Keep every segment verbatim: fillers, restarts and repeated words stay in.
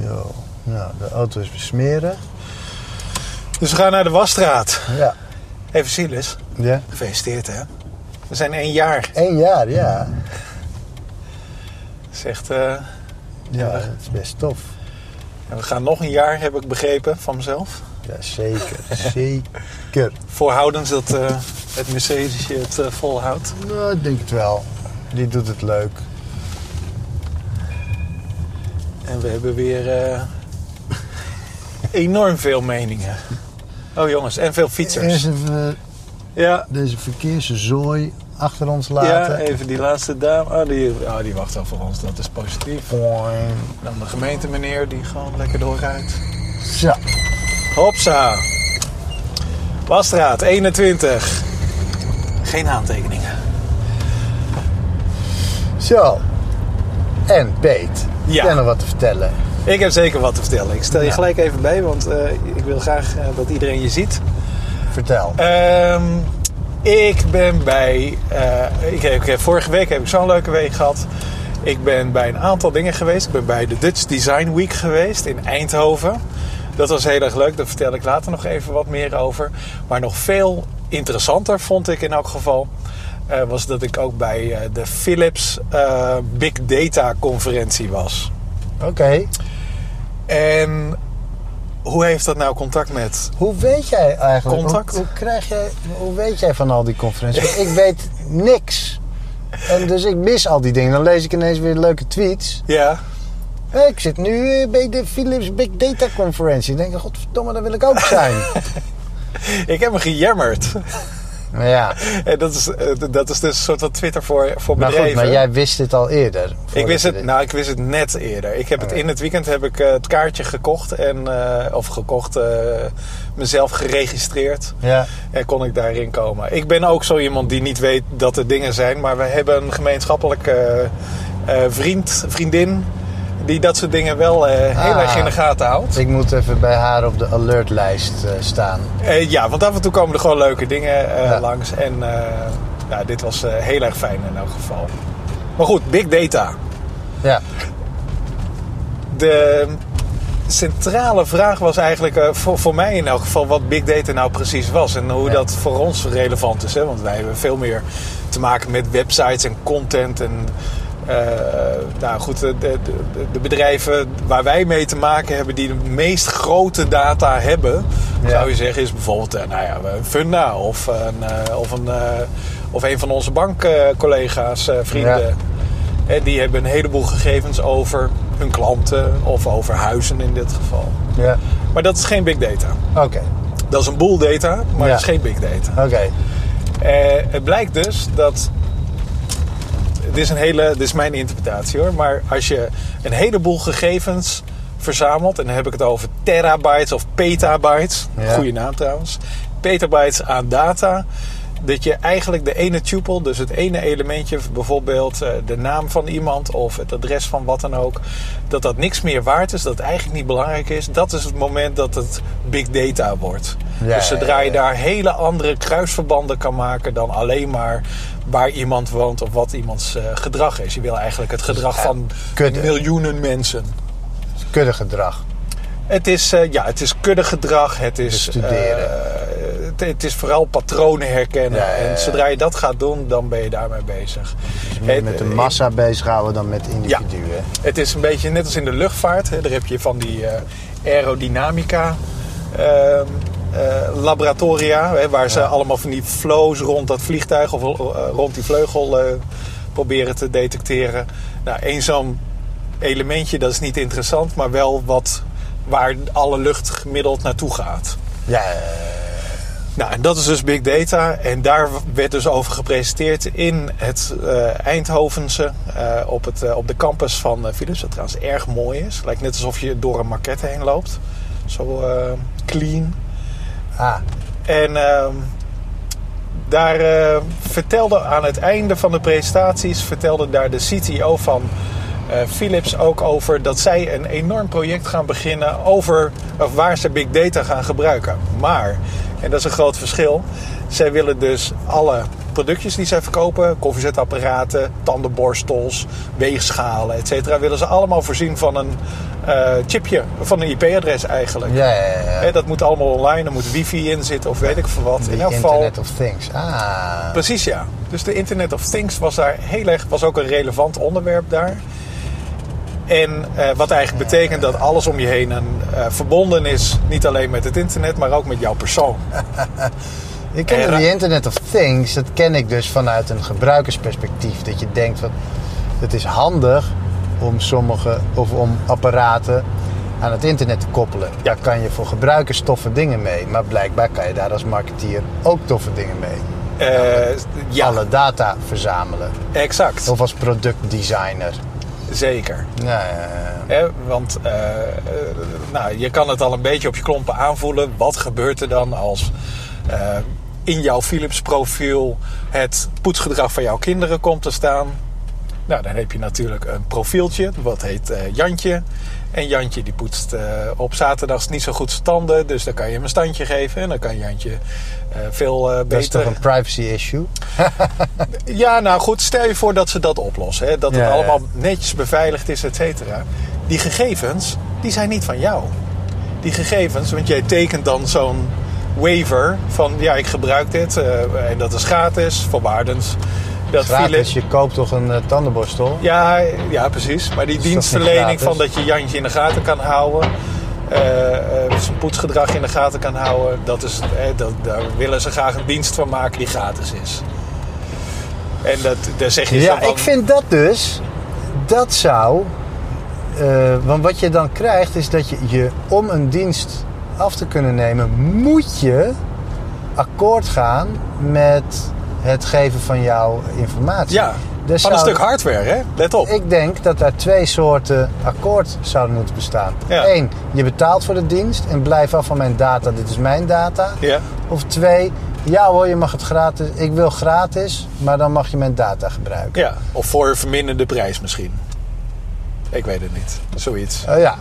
Zo. Nou, de auto is besmeren. Dus we gaan naar de wasstraat. Ja. Hey Vasilis. Ja. Gefeliciteerd, hè. We zijn één jaar. Eén jaar, ja. Dat is echt... Uh, ja, dat is best tof. En we gaan nog een jaar, heb ik begrepen, van mezelf. Ja, zeker. Zeker. Voorhoudens dat uh, het Mercedesje het uh, volhoudt. Nou, ik denk het wel. Die doet het leuk. En we hebben weer uh, enorm veel meningen. Oh jongens, en veel fietsers. Eerst even ja. Deze verkeerszooi achter ons laten. Ja, even die laatste dame. Oh, die, oh, die wacht al voor ons, dat is positief. Boing. Dan de gemeentemeneer die gewoon lekker doorrijdt. Ja. Hopsa. Wasstraat eenentwintig. Geen aantekeningen. Zo. En Peet, ja. Ik heb nog wat te vertellen. Ik heb zeker wat te vertellen. Ik stel je ja. gelijk even bij, want uh, ik wil graag uh, dat iedereen je ziet. Vertel. Um, ik ben bij... Uh, ik heb, vorige week heb ik zo'n leuke week gehad. Ik ben bij een aantal dingen geweest. Ik ben bij de Dutch Design Week geweest in Eindhoven. Dat was heel erg leuk. Daar vertel ik later nog even wat meer over. Maar nog veel interessanter vond ik in elk geval... Uh, was dat ik ook bij uh, de Philips uh, Big Data conferentie was. Oké. Okay. En hoe heeft dat nou contact met... Hoe weet jij eigenlijk? Contact? Hoe, hoe, krijg jij, hoe weet jij van al die conferenties? Ik weet niks. En dus ik mis al die dingen. Dan lees ik ineens weer leuke tweets. Ja. Hey, ik zit nu bij de Philips Big Data conferentie. Dan denk ik, godverdomme, daar wil ik ook zijn. Ik heb me gejammerd. Ja. En dat is, dat is dus een soort van Twitter voor, voor maar bedrijven. Goed, maar jij wist dit al eerder? Ik wist het, dit... Nou, ik wist het net eerder. Ik heb het, in het weekend heb ik uh, het kaartje gekocht. En, uh, of gekocht, uh, mezelf geregistreerd. Ja. En kon ik daarin komen. Ik ben ook zo iemand die niet weet dat er dingen zijn. Maar we hebben een gemeenschappelijke uh, uh, vriend, vriendin... die dat soort dingen wel uh, heel ah, erg in de gaten houdt. Ik moet even bij haar op de alertlijst uh, staan. Uh, ja, want af en toe komen er gewoon leuke dingen uh, ja. langs. En uh, ja, dit was uh, heel erg fijn in elk geval. Maar goed, big data. Ja. De centrale vraag was eigenlijk uh, voor, voor mij in elk geval... wat big data nou precies was. En hoe ja. dat voor ons relevant is. Hè? Want wij hebben veel meer te maken met websites en content... en Uh, nou goed, de, de, de bedrijven waar wij mee te maken hebben... die de meest grote data hebben... Ja. zou je zeggen, is bijvoorbeeld uh, nou ja, een Funda... of een, uh, of, een uh, of een van onze bankcollega's, uh, vrienden. Ja. Uh, die hebben een heleboel gegevens over hun klanten... of over huizen in dit geval. Ja. Maar dat is geen big data. Oké. Okay. Dat is een boel data, maar ja. dat is geen big data. Oké. Okay. Uh, het blijkt dus dat... Dit is, een hele, dit is mijn interpretatie hoor. Maar als je een heleboel gegevens verzamelt... en dan heb ik het over terabytes of petabytes. Ja. Goede naam trouwens. Petabytes aan data. Dat je eigenlijk de ene tuple, dus het ene elementje... bijvoorbeeld de naam van iemand of het adres van wat dan ook... dat dat niks meer waard is, dat het eigenlijk niet belangrijk is. Dat is het moment dat het big data wordt. Ja, dus zodra je ja, ja. daar hele andere kruisverbanden kan maken... dan alleen maar... waar iemand woont of wat iemands uh, gedrag is. Je wil eigenlijk het gedrag ja, van kudde. miljoenen mensen. Kudde gedrag. Het is, uh, ja, het is kudde gedrag. Het is, studeren. Uh, het, het is vooral patronen herkennen. Ja, en ja, ja. zodra je dat gaat doen, dan ben je daarmee bezig. Dus je moet met de massa ik, bezighouden dan met individuen. Ja, het is een beetje net als in de luchtvaart. Hè. Daar heb je van die uh, aerodynamica... Uh, Uh, laboratoria, hè, waar ze ja. allemaal van die flows rond dat vliegtuig of uh, rond die vleugel uh, proberen te detecteren. Nou, één zo'n elementje, dat is niet interessant, maar wel wat waar alle lucht gemiddeld naartoe gaat. Ja. Nou, en dat is dus big data. En daar werd dus over gepresenteerd in het uh, Eindhovense, uh, op, het, uh, op de campus van uh, Philips, dat trouwens erg mooi is. Lijkt net alsof je door een maquette heen loopt. Zo uh, clean. Ah. En uh, daar uh, vertelde aan het einde van de presentaties... vertelde daar de C T O van uh, Philips ook over... dat zij een enorm project gaan beginnen... over of waar ze big data gaan gebruiken. Maar, en dat is een groot verschil... zij willen dus alle productjes die zij verkopen, koffiezetapparaten, tandenborstels, weegschalen, et cetera, willen ze allemaal voorzien van een uh, chipje, van een I P-adres eigenlijk. Ja, ja, ja. He, dat moet allemaal online, er moet wifi in zitten of weet ik veel wat. In elk geval, Internet of Things. Ah. Precies, ja. Dus de Internet of Things was daar heel erg, was ook een relevant onderwerp daar. En uh, wat eigenlijk betekent dat alles om je heen een, uh, verbonden is, niet alleen met het internet, maar ook met jouw persoon. Ik ken en, die Internet of Things, dat ken ik dus vanuit een gebruikersperspectief. Dat je denkt, van, het is handig om sommige of om apparaten aan het internet te koppelen. Ja. Daar kan je voor gebruikers toffe dingen mee. Maar blijkbaar kan je daar als marketeer ook toffe dingen mee. Uh, ja. Alle data verzamelen. Exact. Of als productdesigner. Zeker. Ja, ja, ja. He, want uh, nou, je kan het al een beetje op je klompen aanvoelen. Wat gebeurt er dan als uh, in jouw Philips profiel het poetsgedrag van jouw kinderen komt te staan? Nou, dan heb je natuurlijk een profieltje, wat heet uh, Jantje. En Jantje die poetst uh, op zaterdags niet zo goed zijn tanden. Dus dan kan je hem een standje geven. En dan kan Jantje uh, veel uh, beter... Dat is toch een privacy issue? Ja, nou goed. Stel je voor dat ze dat oplossen. Hè? Dat ja, het allemaal ja. netjes beveiligd is, et cetera. Die gegevens, die zijn niet van jou. Die gegevens, want jij tekent dan zo'n waiver van... Ja, ik gebruik dit. Uh, en dat is gratis, voorwaardens. Dat gratis, je koopt toch een uh, tandenborstel? Ja, ja, precies. Maar die dienstverlening van dat je Jantje in de gaten kan houden... Uh, uh, zijn poetsgedrag in de gaten kan houden... Dat is, eh, dat, daar willen ze graag een dienst van maken die gratis is. En dat, daar zeg je... Ja, van, ik vind dat dus... Dat zou... Uh, want wat je dan krijgt is dat je, je... Om een dienst af te kunnen nemen... Moet je akkoord gaan met... Het geven van jouw informatie. Ja, van zou... een stuk hardware, hè? Let op. Ik denk dat daar twee soorten akkoord zouden moeten bestaan. Ja. Eén, je betaalt voor de dienst en blijf af van mijn data. Dit is mijn data. Ja. Of twee, ja hoor, je mag het gratis. Ik wil gratis, maar dan mag je mijn data gebruiken. Ja, of voor een verminderde prijs misschien. Ik weet het niet. Zoiets. Uh, ja.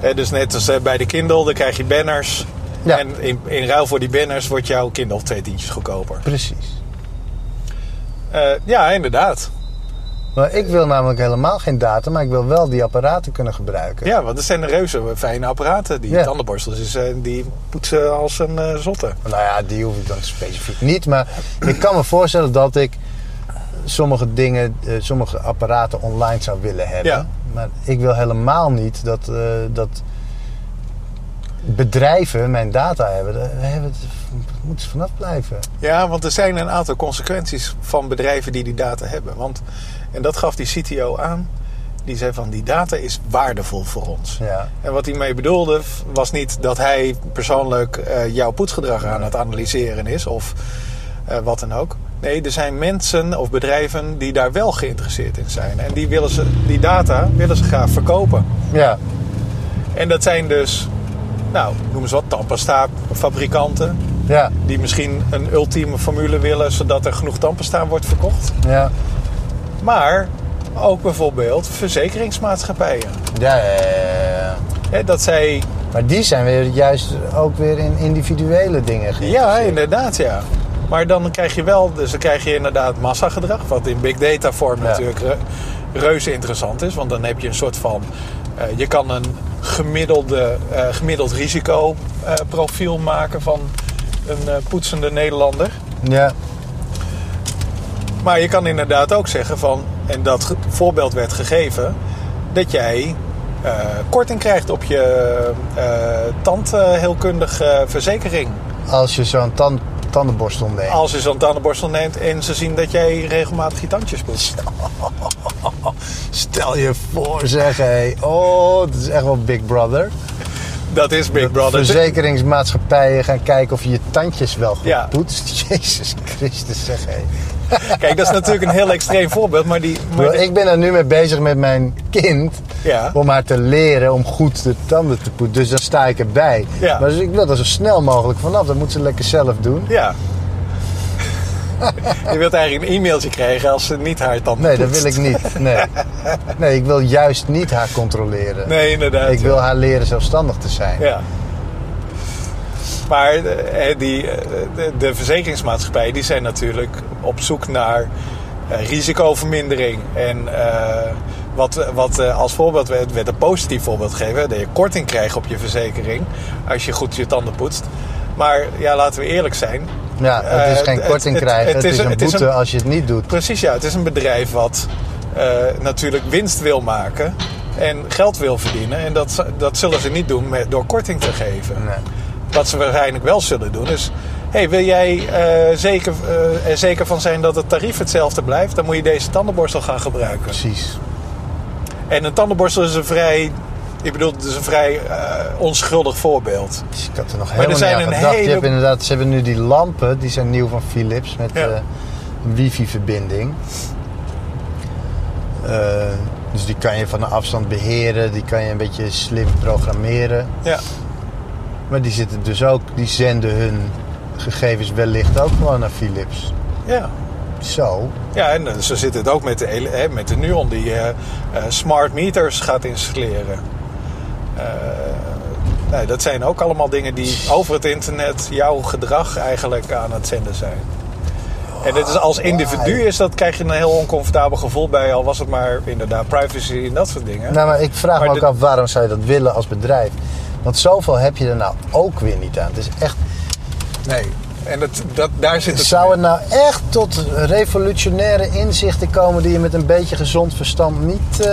He, dus net als bij de Kindle, dan krijg je banners. Ja. En in, in ruil voor die banners wordt jouw Kindle twee tientjes goedkoper. Precies. Uh, ja, inderdaad. Maar ik wil namelijk helemaal geen data, maar ik wil wel die apparaten kunnen gebruiken. Ja, want dat zijn reuze fijne apparaten. Die ja. tandenborstels, die poetsen als een uh, zotte. Nou ja, die hoef ik dan specifiek niet. Maar ik kan me voorstellen dat ik sommige dingen, uh, sommige apparaten online zou willen hebben. Ja. Maar ik wil helemaal niet dat, uh, dat bedrijven mijn data hebben. Dat hebben moeten ze vanaf blijven. Ja, want er zijn een aantal consequenties van bedrijven die die data hebben. Want, en dat gaf die C T O aan. Die zei van, die data is waardevol voor ons. Ja. En wat hij mee bedoelde was niet dat hij persoonlijk uh, jouw poetsgedrag aan het analyseren is. Of uh, wat dan ook. Nee, er zijn mensen of bedrijven die daar wel geïnteresseerd in zijn. En die, willen ze, die data willen ze graag verkopen. Ja. En dat zijn dus, nou, noem eens wat, tandpasta fabrikanten. Ja. Die misschien een ultieme formule willen, zodat er genoeg tandpasta wordt verkocht. Ja. Maar ook bijvoorbeeld verzekeringsmaatschappijen. Ja, ja, ja, ja. Dat zij... Maar die zijn weer juist ook weer in individuele dingen geïnteresseerd. Ja, inderdaad, ja. Maar dan krijg je wel, dus dan krijg je inderdaad massagedrag, wat in big data vorm ja. natuurlijk re- reuze interessant is. Want dan heb je een soort van... Uh, je kan een gemiddelde, uh, gemiddeld risicoprofiel uh, maken van een uh, poetsende Nederlander. Ja. Maar je kan inderdaad ook zeggen van... en dat ge- voorbeeld werd gegeven... dat jij uh, korting krijgt op je uh, tandheelkundige verzekering. Als je zo'n tand, tandenborstel neemt. Als je zo'n tandenborstel neemt... en ze zien dat jij regelmatig je tandjes poetst. Stel je voor, zeg hé. Hey. Oh, dat is echt wel Big Brother. Dat is Big Brother. Verzekeringsmaatschappijen gaan kijken of je je tandjes wel goed ja. poetst. Jezus Christus, zeg hé. Hey. Kijk, dat is natuurlijk een heel extreem voorbeeld. Maar die, maar well, de... Ik ben er nu mee bezig met mijn kind. Ja. Om haar te leren om goed de tanden te poetsen. Dus daar sta ik erbij. Ja. Maar dus ik wil er zo snel mogelijk vanaf. Dat moet ze lekker zelf doen. Ja. Je wilt eigenlijk een e-mailtje krijgen als ze niet haar tanden poetst. Nee, dat wil ik niet. Nee. nee, ik wil juist niet haar controleren. Nee, inderdaad. Ik wil ja. haar leren zelfstandig te zijn. Ja. maar die, de, de verzekeringsmaatschappijen die zijn natuurlijk op zoek naar risicovermindering. En uh, wat, wat als voorbeeld werd een positief voorbeeld gegeven, dat je korting krijgt op je verzekering als je goed je tanden poetst. Maar ja, laten we eerlijk zijn. Ja, het is geen uh, korting het, krijgen, het, het, het is een het boete is een, als je het niet doet. Precies, ja. Het is een bedrijf wat uh, natuurlijk winst wil maken en geld wil verdienen. En dat, dat zullen ze niet doen met, door korting te geven. Nee. Wat ze waarschijnlijk wel zullen doen is... Hey, wil jij uh, zeker, uh, er zeker van zijn dat het tarief hetzelfde blijft? Dan moet je deze tandenborstel gaan gebruiken. Precies. En een tandenborstel is een vrij... Ik bedoel, het is een vrij uh, onschuldig voorbeeld. Ik had er nog helemaal niet aan gedacht. Hele... Je hebt inderdaad, ze hebben nu die lampen, die zijn nieuw van Philips met ja. uh, een wifi-verbinding. Uh, dus die kan je van een afstand beheren, die kan je een beetje slim programmeren. Ja. Maar die zitten dus ook, die zenden hun gegevens wellicht ook gewoon naar Philips. Ja. Zo. Ja, en zo zit het ook met de, hè, met de Nuon die uh, smart meters gaat installeren. Uh, nee, dat zijn ook allemaal dingen die over het internet jouw gedrag eigenlijk aan het zenden zijn. Wow, en dit is als individu is dat, krijg je een heel oncomfortabel gevoel bij, al was het maar inderdaad privacy en dat soort dingen. Nou, maar ik vraag maar me ook de... af, waarom zou je dat willen als bedrijf? Want zoveel heb je er nou ook weer niet aan. Het is echt... Nee, en dat, dat, daar zit het... Zou het nou echt tot revolutionaire inzichten komen die je met een beetje gezond verstand niet uh,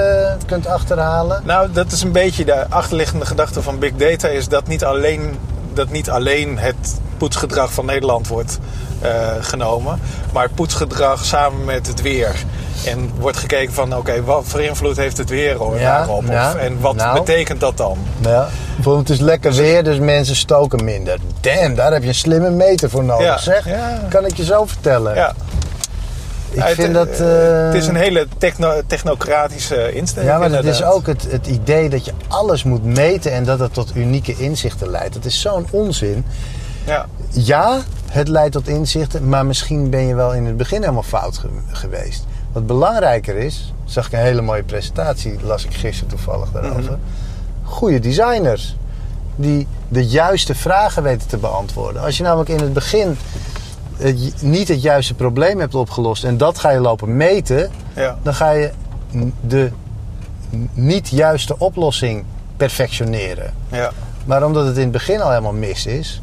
kunt achterhalen? Nou, dat is een beetje de achterliggende gedachte van big data, is dat niet alleen, dat niet alleen het poetsgedrag van Nederland wordt uh, genomen, maar het poetsgedrag samen met het weer. En wordt gekeken van, oké, okay, wat voor invloed heeft het weer daarop? Ja, ja, en wat nou, betekent dat dan? Ja. Bijvoorbeeld, het is lekker weer, dus mensen stoken minder. Damn, daar heb je een slimme meter voor nodig, ja, zeg. Ja. Kan ik je zo vertellen. Ja. Ik Uit, vind dat... Uh... Het is een hele techno- technocratische insteek. Ja, maar inderdaad. Het is ook het, het idee dat je alles moet meten en dat het tot unieke inzichten leidt. Dat is zo'n onzin. Ja. Ja, het leidt tot inzichten, maar misschien ben je wel in het begin helemaal fout ge- geweest. Wat belangrijker is, zag ik een hele mooie presentatie, las ik gisteren toevallig daarover. Mm-hmm. Goede designers die de juiste vragen weten te beantwoorden. Als je namelijk in het begin het, niet het juiste probleem hebt opgelost en dat ga je lopen meten, ja, dan ga je de niet juiste oplossing perfectioneren. Ja. Maar omdat het in het begin al helemaal mis is,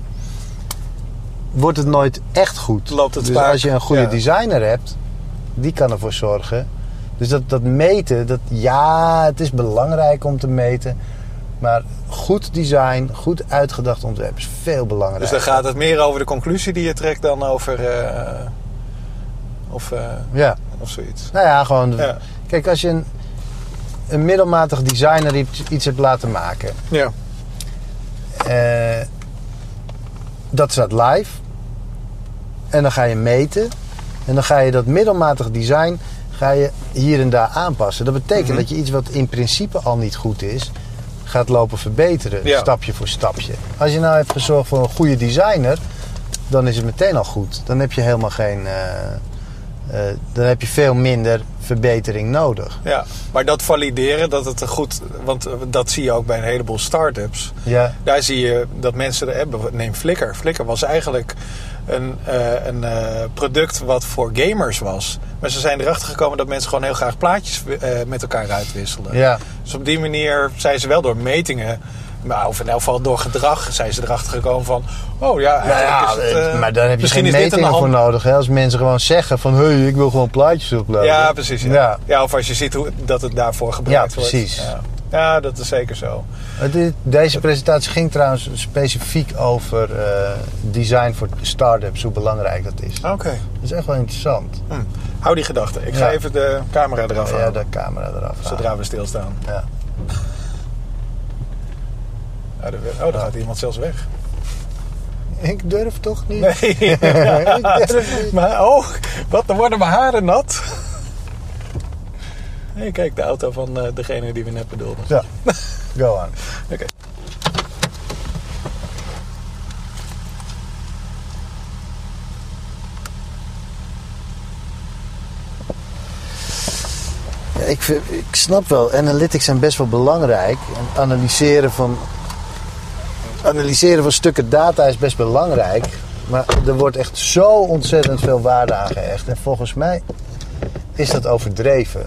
wordt het nooit echt goed. Loopt het dus vaak, als je een goede ja. designer hebt, die kan ervoor zorgen. Dus dat, dat meten, dat, ja, het is belangrijk om te meten. Maar goed design, goed uitgedacht ontwerp is veel belangrijker. Dus dan gaat het meer over de conclusie die je trekt dan over... Uh, of, uh, ja. of zoiets. Nou ja, gewoon... Ja. Kijk, als je een, een middelmatig designer iets, iets hebt laten maken... Ja. Uh, dat staat live. En dan ga je meten. En dan ga je dat middelmatig design... ga je hier en daar aanpassen. Dat betekent mm-hmm. dat je iets wat in principe al niet goed is... gaat lopen verbeteren, ja. stapje voor stapje. Als je nou hebt gezorgd voor een goede designer... dan is het meteen al goed. Dan heb je helemaal geen... Uh, uh, dan heb je veel minder verbetering nodig. Ja, maar dat valideren, dat het goed... want dat zie je ook bij een heleboel start-ups. Ja. Daar zie je dat mensen er hebben... Neem Flickr. Flickr was eigenlijk... een, uh, een uh, product wat voor gamers was. Maar ze zijn erachter gekomen dat mensen gewoon heel graag plaatjes uh, met elkaar uitwisselen. Ja. Dus op die manier zijn ze wel door metingen, maar of in elk geval door gedrag, zijn ze erachter gekomen van... oh ja, eigenlijk ja, ja, is het... Uh, maar dan heb je geen metingen hand... voor nodig. Hè? Als mensen gewoon zeggen van... hé, hey, ik wil gewoon plaatjes uploaden. Ja, precies. Ja. Ja. Ja, of als je ziet hoe, dat het daarvoor gebruikt ja, precies. wordt. Ja, precies. Ja, dat is zeker zo. Deze presentatie ging trouwens specifiek over uh, design voor start-ups, hoe belangrijk dat is. Oké. Okay. Dat is echt wel interessant. Hm. Hou die gedachte. Ik ja. ga even de camera eraf halen. Ja, de camera eraf halen. Zodra we stilstaan. Ja. Oh, daar gaat iemand zelfs weg. Ik durf toch niet? Nee. Ik durf niet. Maar, oh, wat, dan worden mijn haren nat. Hey, kijk, de auto van uh, degene die we net bedoelden. Ja, go on. Oké. Okay. Ja, ik, ik snap wel, analytics zijn best wel belangrijk. En analyseren van analyseren van stukken data is best belangrijk. Maar er wordt echt zo ontzettend veel waarde aan gehecht. En volgens mij is dat overdreven.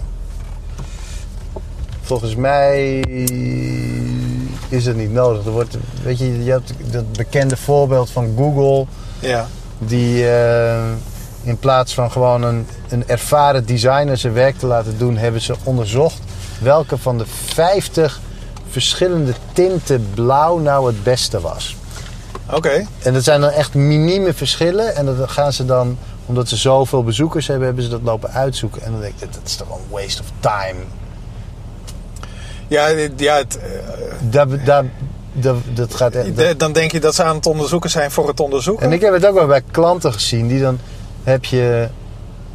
Volgens mij is dat niet nodig. Er wordt, weet je, je hebt dat bekende voorbeeld van Google. Ja. Die uh, in plaats van gewoon een, een ervaren designer zijn werk te laten doen, hebben ze onderzocht welke van de vijftig verschillende tinten blauw nou het beste was. Oké. Okay. En dat zijn dan echt minieme verschillen. En dat gaan ze dan, omdat ze zoveel bezoekers hebben, hebben ze dat lopen uitzoeken. En dan denk ik, dat is toch een waste of time. Ja, ja het, uh, dat, dat, dat, dat gaat echt, dat... Dan denk je dat ze aan het onderzoeken zijn voor het onderzoeken. En ik heb het ook wel bij klanten gezien. Die dan heb je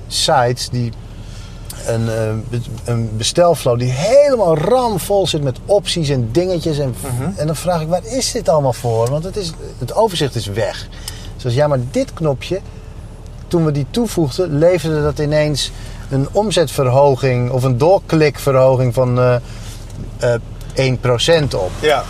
sites die een, een bestelflow die helemaal ramvol zit met opties en dingetjes. En, mm-hmm. en dan vraag ik, waar is dit allemaal voor? Want het, is, het overzicht is weg. Zoals, ja, maar dit knopje, toen we die toevoegden, leverde dat ineens een omzetverhoging of een doorklikverhoging van... Uh, Uh, één procent op. Ja.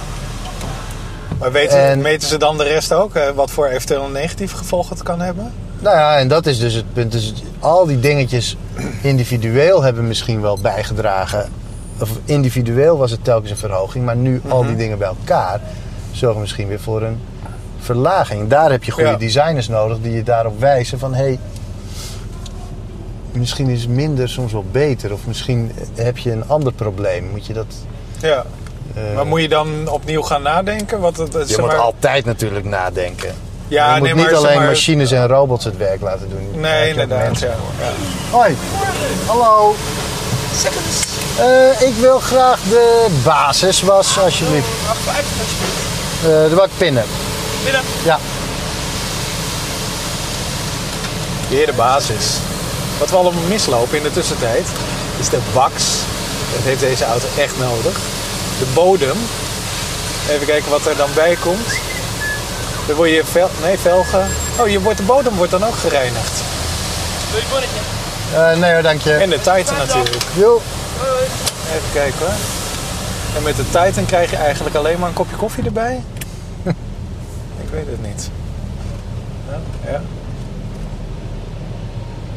Maar weten, en, meten ze dan de rest ook? Uh, wat voor eventueel negatieve gevolgen het kan hebben? Nou ja, en dat is dus het punt. Dus al die dingetjes individueel hebben misschien wel bijgedragen. Of individueel was het telkens een verhoging. Maar nu mm-hmm. al die dingen bij elkaar zorgen misschien weer voor een verlaging. Daar heb je goede ja. designers nodig die je daarop wijzen van... Hey, misschien is minder soms wel beter. Of misschien heb je een ander probleem. Moet je dat... Ja. Uh, maar moet je dan opnieuw gaan nadenken? Wat het, het, je moet maar... altijd natuurlijk nadenken. Ja, je nee, moet niet maar, alleen maar... machines en robots het werk laten doen. Nee, inderdaad. Ja. Ja. Hoi. Hallo. Uh, ik wil graag de basiswas, alsjeblieft. Uh, de bakpinnen. Pinnen? Ja. Weer de basis. Wat we allemaal mislopen in de tussentijd is de wax. Dat heeft deze auto echt nodig. De bodem. Even kijken wat er dan bij komt. Dan word je vel, nee, velgen. Oh, je wordt, de bodem wordt dan ook gereinigd. Wil je bonnetje? Uh, nee hoor, dank je. En de Titan natuurlijk. Jo. Even kijken hoor. En met de Titan krijg je eigenlijk alleen maar een kopje koffie erbij. Ik weet het niet. Ja. ja.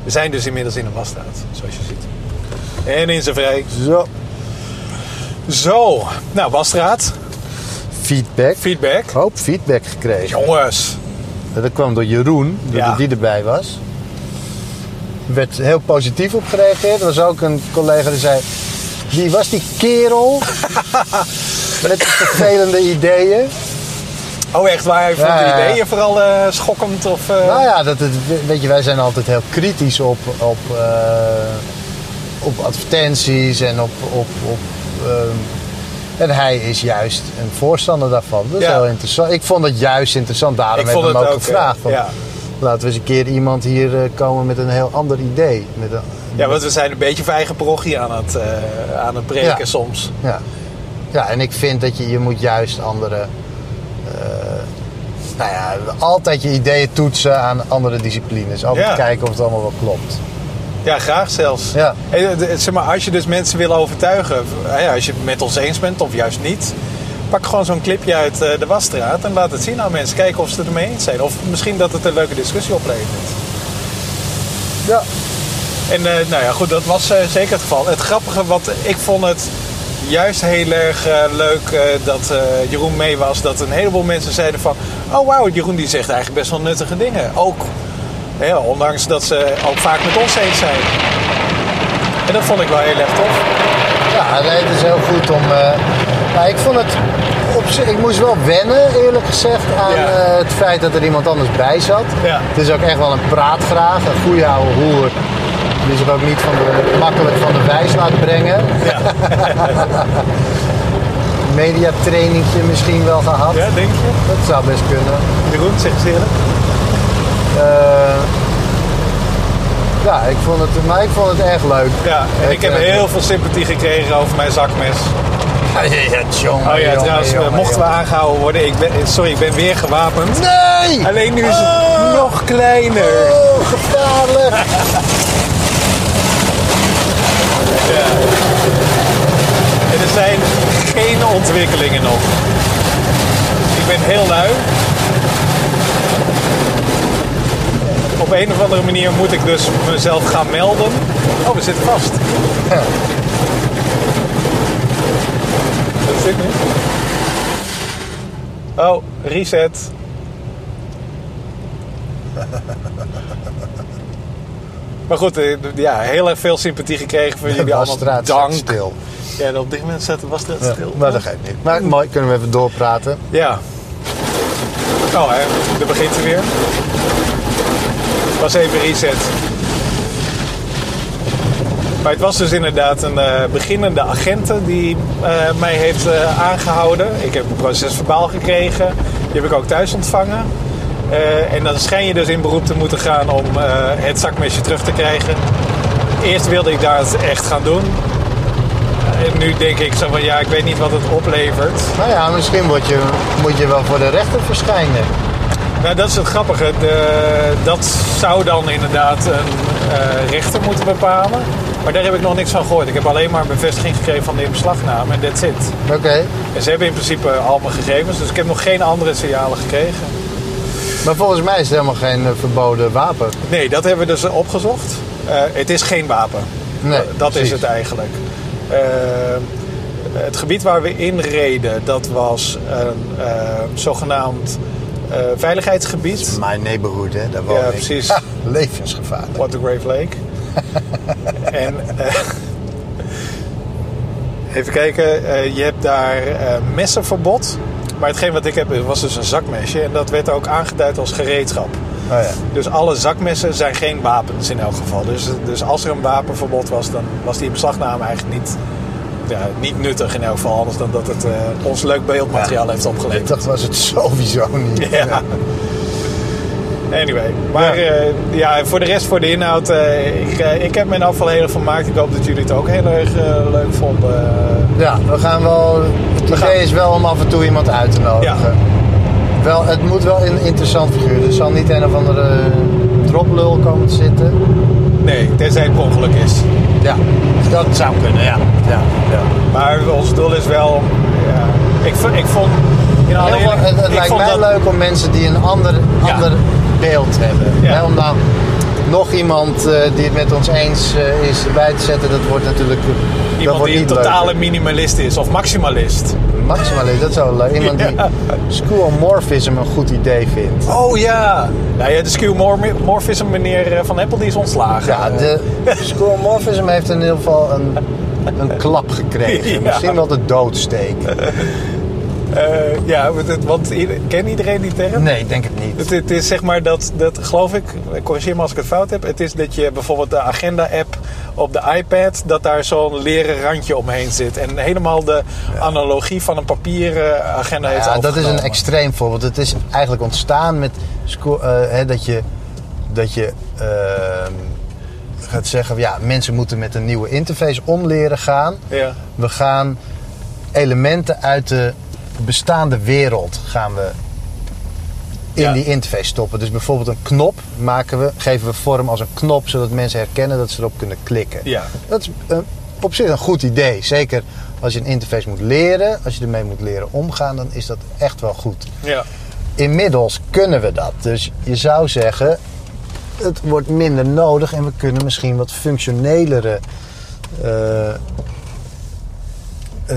We zijn dus inmiddels in een wasstraat, zoals je ziet. En in zijn vrij. Zo. Zo. Nou, wasstraat. Feedback. Feedback. Een hoop feedback gekregen. Jongens. Dat kwam door Jeroen, doordat ja. die erbij was. Er werd heel positief op gereageerd. Er was ook een collega die zei... Wie was die kerel? Met vervelende ideeën. Oh echt, waar vond je ja, ideeën vooral uh, schokkend? Of, uh... Nou ja, dat het, weet je, wij zijn altijd heel kritisch op, op, uh, op advertenties en op... op, op uh, en hij is juist een voorstander daarvan. Dat is ja. heel interessant. Ik vond het juist interessant, daarom heb ik hem ook, ook gevraagd. Van, ja. Laten we eens een keer iemand hier komen met een heel ander idee. Met een, ja, want we zijn een beetje van eigen parochie aan het, uh, aan het breken ja. soms. Ja. ja, en ik vind dat je, je moet juist andere... Uh, nou ja, altijd je ideeën toetsen aan andere disciplines. Altijd ja. kijken of het allemaal wel klopt. Ja, graag zelfs. Ja. Hey, zeg maar, als je dus mensen wil overtuigen, als je het met ons eens bent of juist niet, pak gewoon zo'n clipje uit de wasstraat en laat het zien aan mensen. Kijken of ze het ermee eens zijn. Of misschien dat het een leuke discussie oplevert. Ja. En uh, nou ja, goed, dat was uh, zeker het geval. Het grappige, wat ik vond het... Juist heel erg uh, leuk uh, dat uh, Jeroen mee was. Dat een heleboel mensen zeiden van... Oh wauw, Jeroen die zegt eigenlijk best wel nuttige dingen. Ook, ja, ondanks dat ze ook vaak met ons eens zijn. En dat vond ik wel heel erg tof. Ja, nee, het is heel goed om... Uh, nou, ik vond het... Op, ik moest wel wennen, eerlijk gezegd, aan ja. uh, het feit dat er iemand anders bij zat. Ja. Het is ook echt wel een praatgraag. Een goeie oude hoer. Die zich ook niet van de, makkelijk van de wijs laat brengen. Ja. Mediatrainingje misschien wel gehad. Ja, denk je? Dat zou best kunnen. Jeroen, zeg eens eerlijk. Uh, ja, ik vond het, maar ik vond het echt leuk. Ja, en ik, ik heb uh, heel veel sympathie gekregen over mijn zakmes. Ja, ja, jongen, oh ja, jongen, trouwens, jongen, mochten jongen. we aangehouden worden, ik ben, sorry, ik ben weer gewapend. Nee! Alleen nu is het oh! nog kleiner. Oh, gevaarlijk. Ja. En er zijn geen ontwikkelingen nog. Ik ben heel lui. Op een of andere manier moet ik dus mezelf gaan melden. Oh, we zitten vast. Ja. Dat zit niet. Oh, reset. Maar goed, ja, heel erg veel sympathie gekregen voor jullie allemaal. Dank. De straat staat stil. Ja, op dit moment zat, was dat ja, stil. Maar dat geeft niet. Maar mooi, kunnen we even doorpraten. Ja. Oh, hè, daar begint ze weer. Was even reset. Maar het was dus inderdaad een uh, beginnende agenten die uh, mij heeft uh, aangehouden. Ik heb een procesverbaal gekregen. Die heb ik ook thuis ontvangen. Uh, en dan schijn je dus in beroep te moeten gaan om uh, het zakmesje terug te krijgen. Eerst wilde ik dat echt gaan doen. Uh, en nu denk ik zo van ja, ik weet niet wat het oplevert. Nou ja, misschien moet je, moet je wel voor de rechter verschijnen. Nou, dat is het grappige. De, dat zou dan inderdaad een uh, rechter moeten bepalen. Maar daar heb ik nog niks van gehoord. Ik heb alleen maar een bevestiging gekregen van de inbeslagname en that's it. Oké. Okay. En ze hebben in principe al mijn gegevens, dus ik heb nog geen andere signalen gekregen. Maar volgens mij is het helemaal geen uh, verboden wapen. Nee, dat hebben we dus opgezocht. Uh, het is geen wapen. Nee, uh, dat precies. Is het eigenlijk. Uh, het gebied waar we inreden, dat was een uh, zogenaamd uh, veiligheidsgebied. Dat is mijn neighborhood, hè? Daar woon ja, ik. Precies. Ha, levensgevaarlijk. What a Grave Lake. en, uh, even kijken, uh, je hebt daar uh, messenverbod. Maar hetgeen wat ik heb was dus een zakmesje. En dat werd ook aangeduid als gereedschap. Oh ja. Dus alle zakmessen zijn geen wapens in elk geval. Dus, dus als er een wapenverbod was, dan was die in beslagname eigenlijk niet, ja, niet nuttig in elk geval. Anders dan dat het uh, ons leuk beeldmateriaal ja, heeft opgeleverd. Dat was het sowieso niet. Ja. Anyway. Maar ja. Uh, ja, voor de rest, voor de inhoud. Uh, ik, uh, ik heb mijn afval heel erg vermaakt. Ik hoop dat jullie het ook heel erg uh, leuk vonden. Uh, ja, we gaan wel... Het idee is wel om af en toe iemand uit te nodigen. Ja. Wel, het moet wel een interessant figuur. Er zal niet een of andere droplul komen te zitten. Nee, tenzij het ongeluk is. Ja, dat zou kunnen, ja. ja, ja. Maar ons doel is wel... Ja, ik, ik vond... In alle eerlijk, het het ik lijkt vond mij dat... leuk om mensen die een ander, ja. ander beeld hebben. Ja. Hè, om dan nog iemand uh, die het met ons eens uh, is erbij te zetten, dat wordt natuurlijk... Iemand die een totale leuker. minimalist is. Of maximalist. Maximalist, dat is wel leuk. Iemand ja. die skeuomorphism een goed idee vindt. Oh ja. Nou ja, de skeuomorphism meneer Van Apple, die is ontslagen. Ja, de skeuomorphism heeft in ieder geval een, een klap gekregen. Ja. Misschien wel de doodsteek. Uh, ja, want ken iedereen die term? Nee, ik denk het niet. Het, het is zeg maar dat, dat, geloof ik, corrigeer me als ik het fout heb. Het is dat je bijvoorbeeld de agenda-app op de iPad, dat daar zo'n leren randje omheen zit. En helemaal de ja. analogie van een papieren agenda heeft ja, overgenomen. Dat is een extreem voorbeeld. Het is eigenlijk ontstaan met sco- uh, hè, dat je, dat je uh, gaat zeggen... ja, mensen moeten met een nieuwe interface om leren gaan. Ja. We gaan elementen uit de bestaande wereld gaan we in ja. die interface stoppen. Dus bijvoorbeeld een knop maken we, geven we vorm als een knop, zodat mensen herkennen dat ze erop kunnen klikken. Ja. Dat is uh, op zich een goed idee. Zeker als je een interface moet leren, als je ermee moet leren omgaan, dan is dat echt wel goed. Ja. Inmiddels kunnen we dat. Dus je zou zeggen, het wordt minder nodig en we kunnen misschien wat functionelere uh,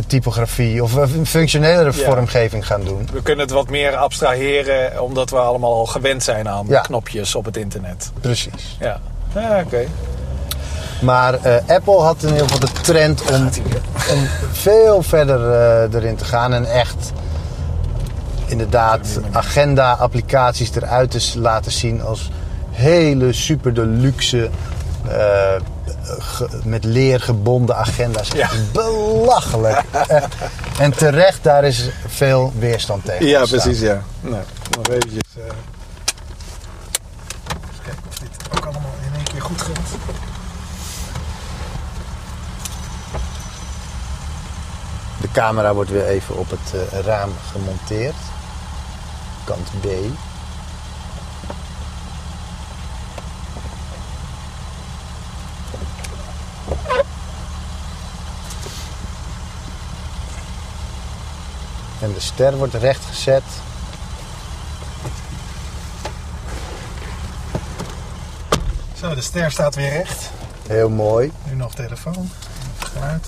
typografie of een functionelere ja. vormgeving gaan doen. We kunnen het wat meer abstraheren omdat we allemaal al gewend zijn aan ja. knopjes op het internet. Precies. Ja, ah, oké. Okay. Maar uh, Apple had in ieder geval de trend om, om veel verder uh, erin te gaan en echt inderdaad agenda-applicaties eruit te laten zien als hele super deluxe uh, Ge, met leergebonden agenda's. Ja. Belachelijk. En terecht, daar is veel weerstand tegen. Ja, ontstaan. Precies, ja. Nou, nog eventjes. Uh... Even kijken of dit ook allemaal in één keer goed gaat. De camera wordt weer even op het uh, raam gemonteerd. Kant B. En de ster wordt recht gezet. Zo, de ster staat weer recht. Heel mooi. Nu nog telefoon. Even geluid.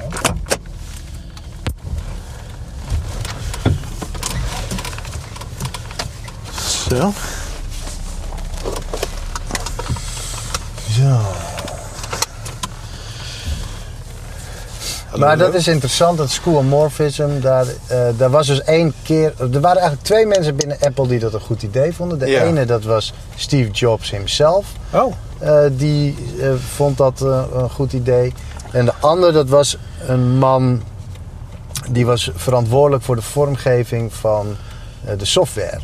Oh. Zo. Zo. Maar dat is interessant, dat skeuomorphism, daar, uh, daar was dus één keer... Er waren eigenlijk twee mensen binnen Apple die dat een goed idee vonden. De ja. ene, dat was Steve Jobs himself. Oh. Uh, die uh, vond dat uh, een goed idee. En de ander, dat was een man... die was verantwoordelijk voor de vormgeving van uh, de software.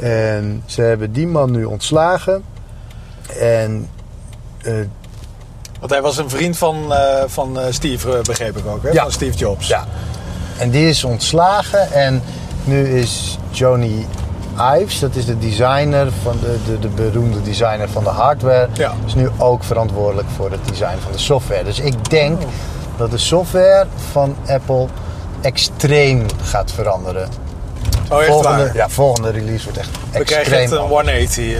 En ze hebben die man nu ontslagen. En... Uh, Want hij was een vriend van, uh, van Steve, begreep ik ook, hè? Ja. Van Steve Jobs. Ja. En die is ontslagen en nu is Johnny Ives, dat is de designer, van de, de, de beroemde designer van de hardware, ja. is nu ook verantwoordelijk voor het design van de software. Dus ik denk oh. dat de software van Apple extreem gaat veranderen. Oh, echt volgende, waar? Ja, volgende release wordt echt extreem. We krijgen echt een honderdtachtig. Uh...